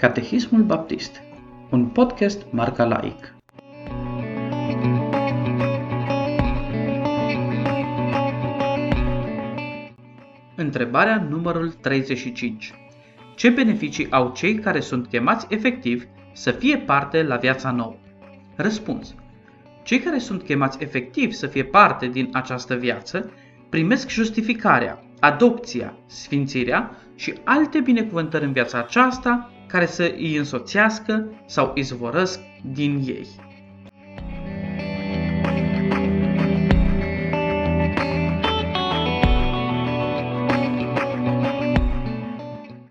Catehismul Baptist, un podcast marca laic. Întrebarea numărul 35. Ce beneficii au cei care sunt chemați efectiv să fie parte la viața nouă? Răspuns. Cei care sunt chemați efectiv să fie parte din această viață primesc justificarea, adopția, sfințirea și alte binecuvântări în viața aceasta care să îi însoțească sau izvorăsc din ei.